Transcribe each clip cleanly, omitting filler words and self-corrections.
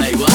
đời quá.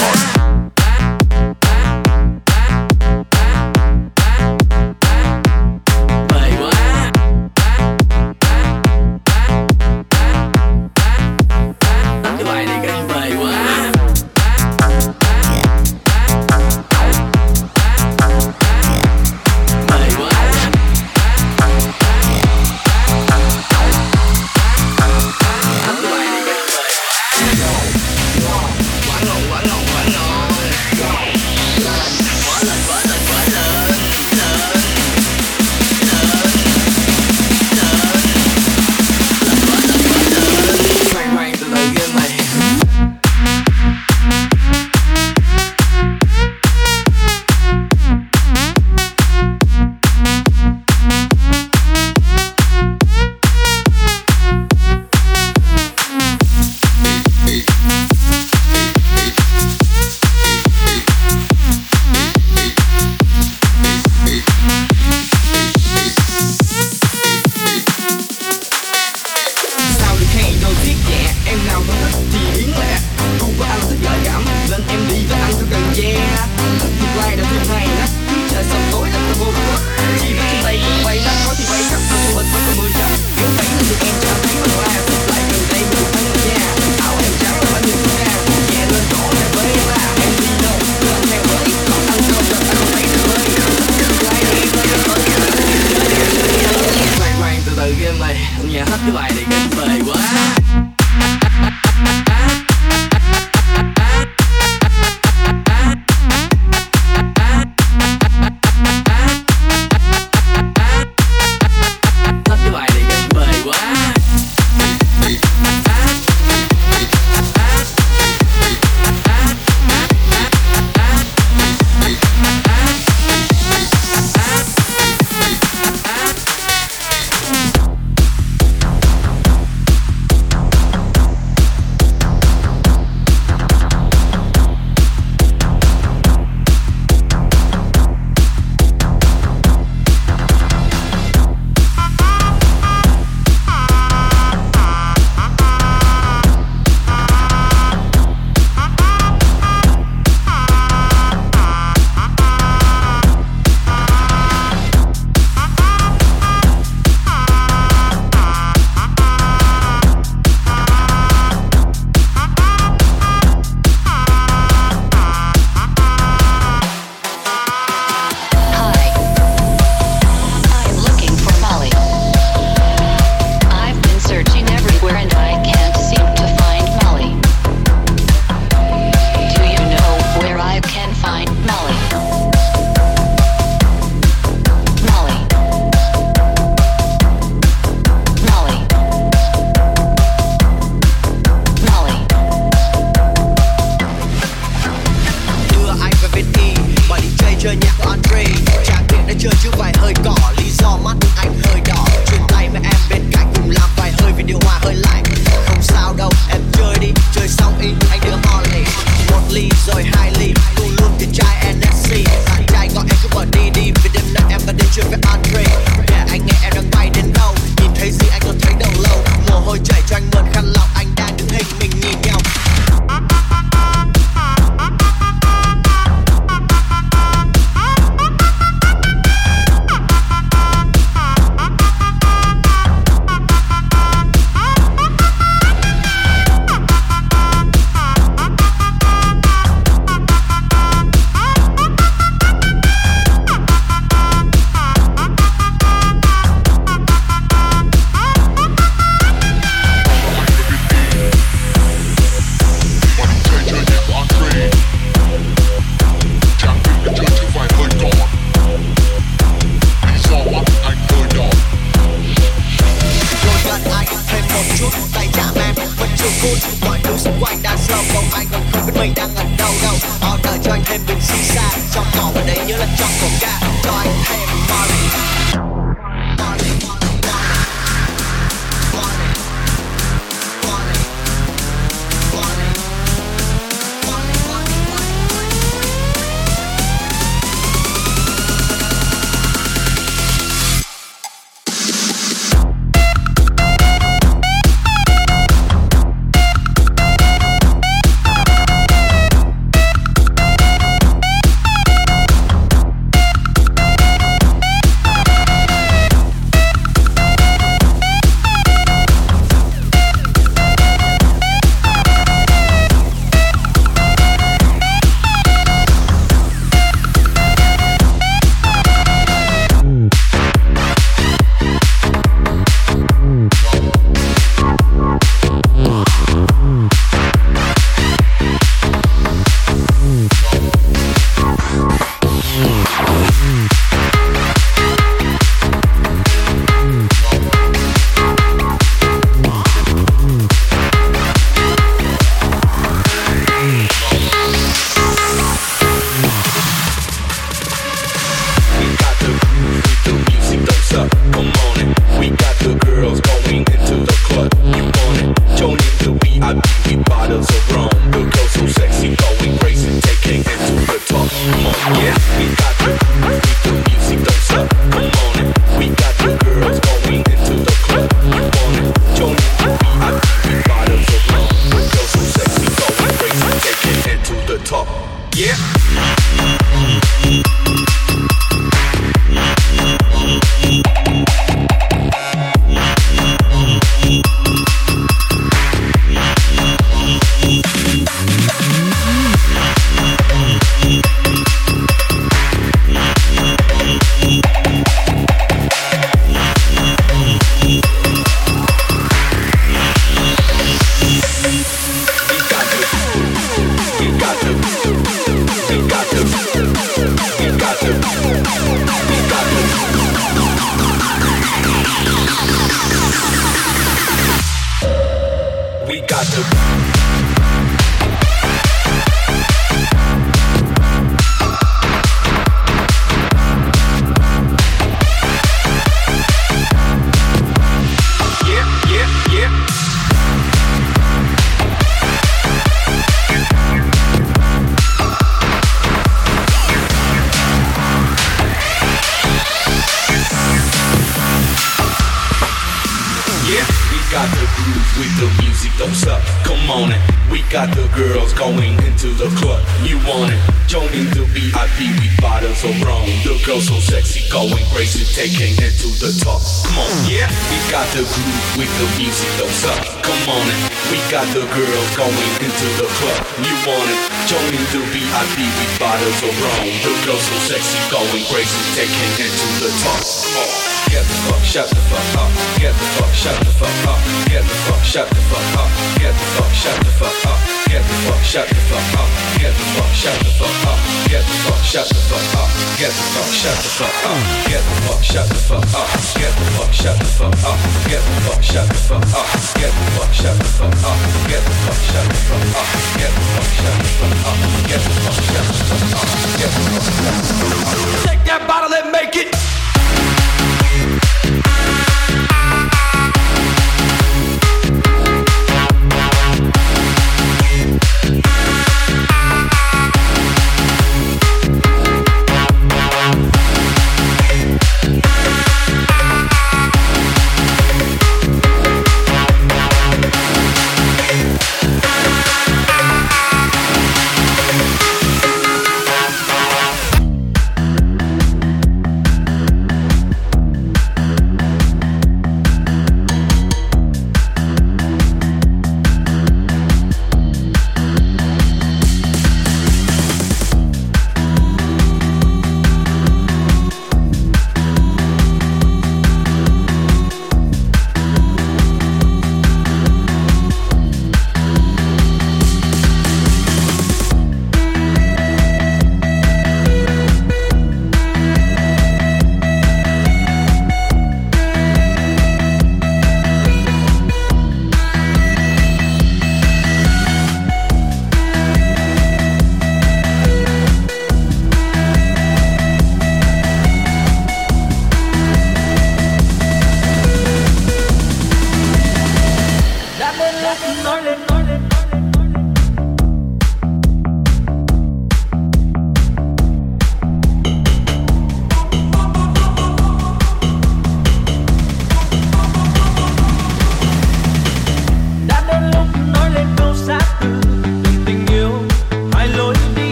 Nhà hát cái bài này gần về quá.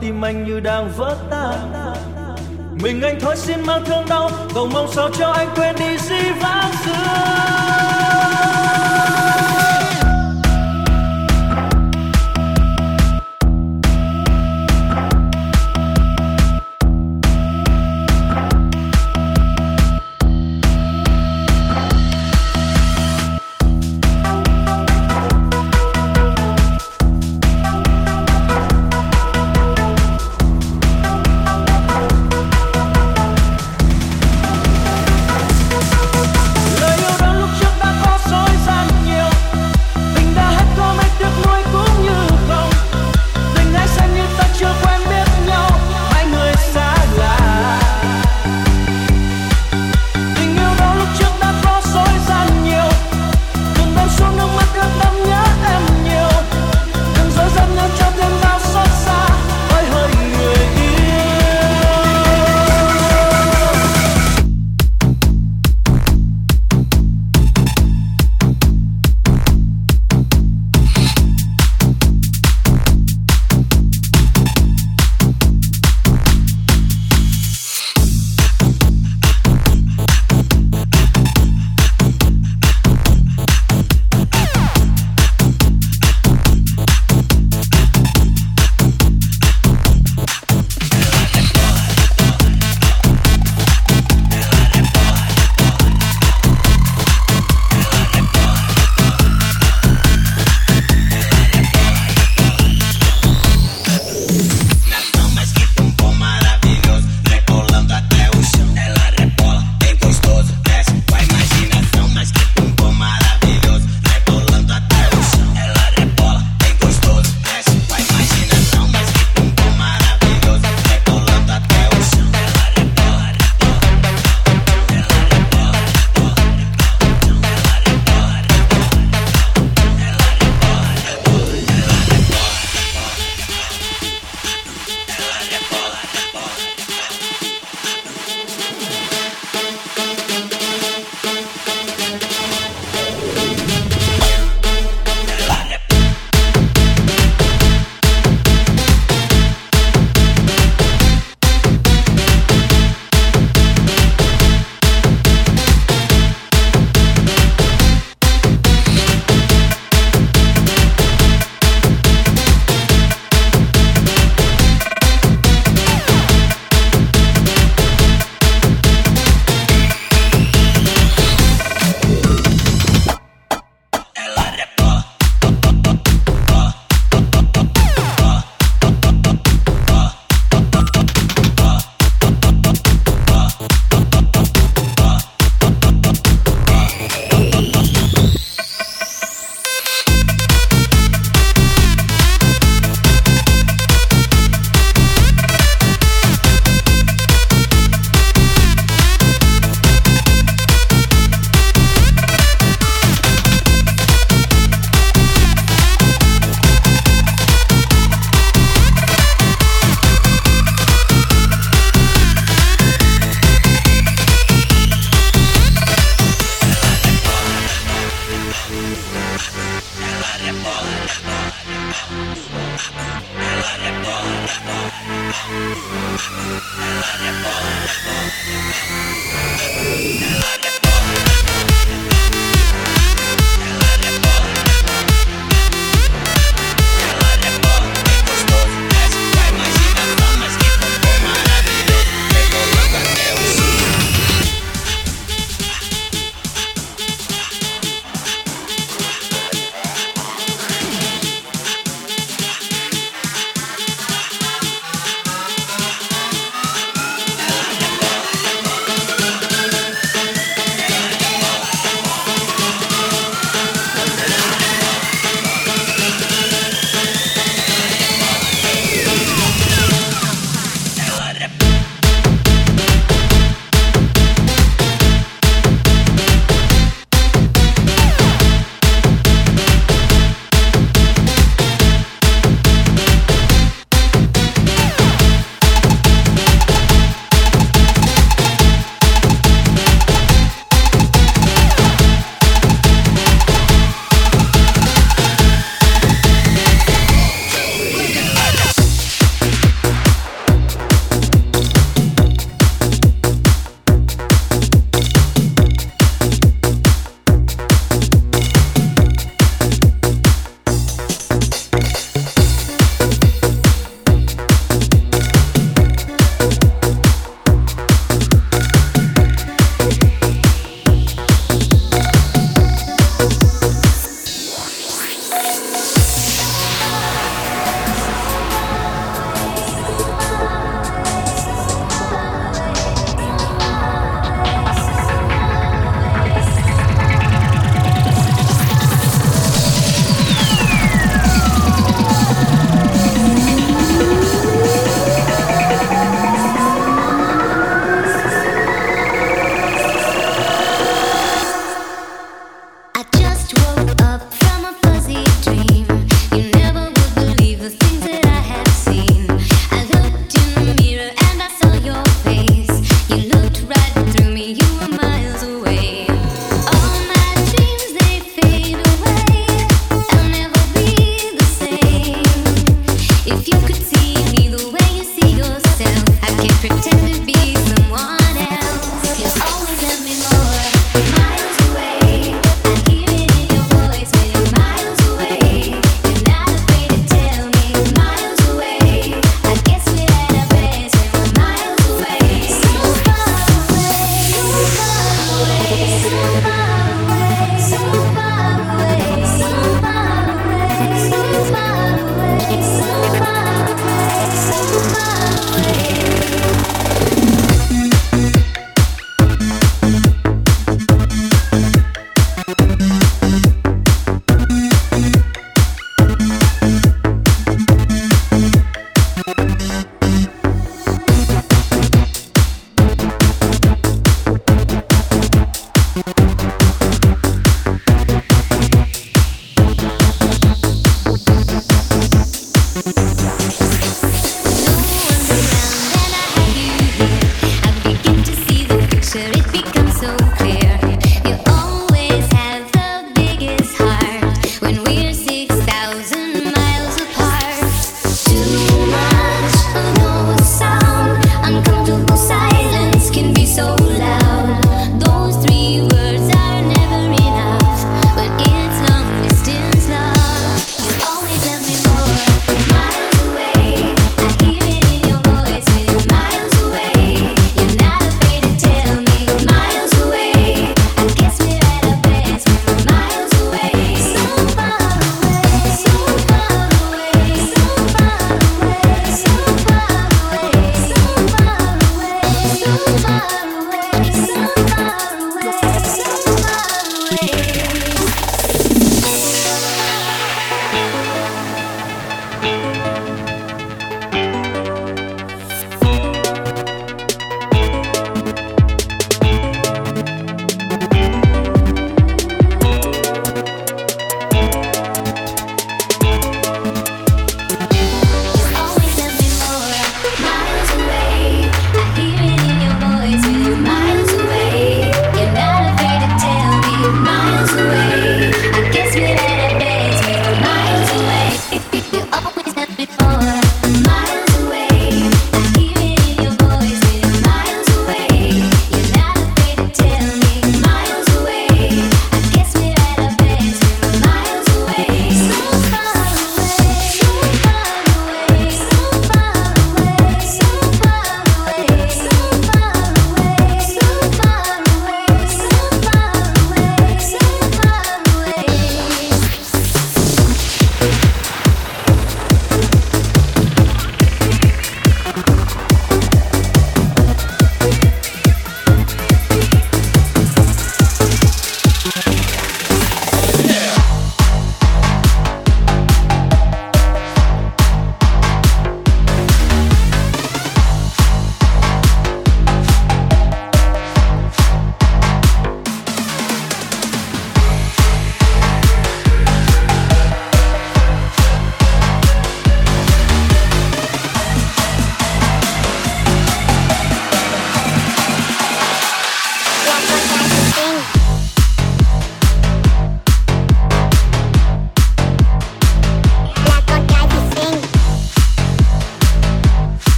Tim anh như đang vỡ tan, mình anh thôi xin mang thương đau, cầu mong sao cho anh quên đi dĩ vãng xưa.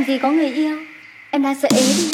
làm gì có người yêu, em đang sợ ế đi.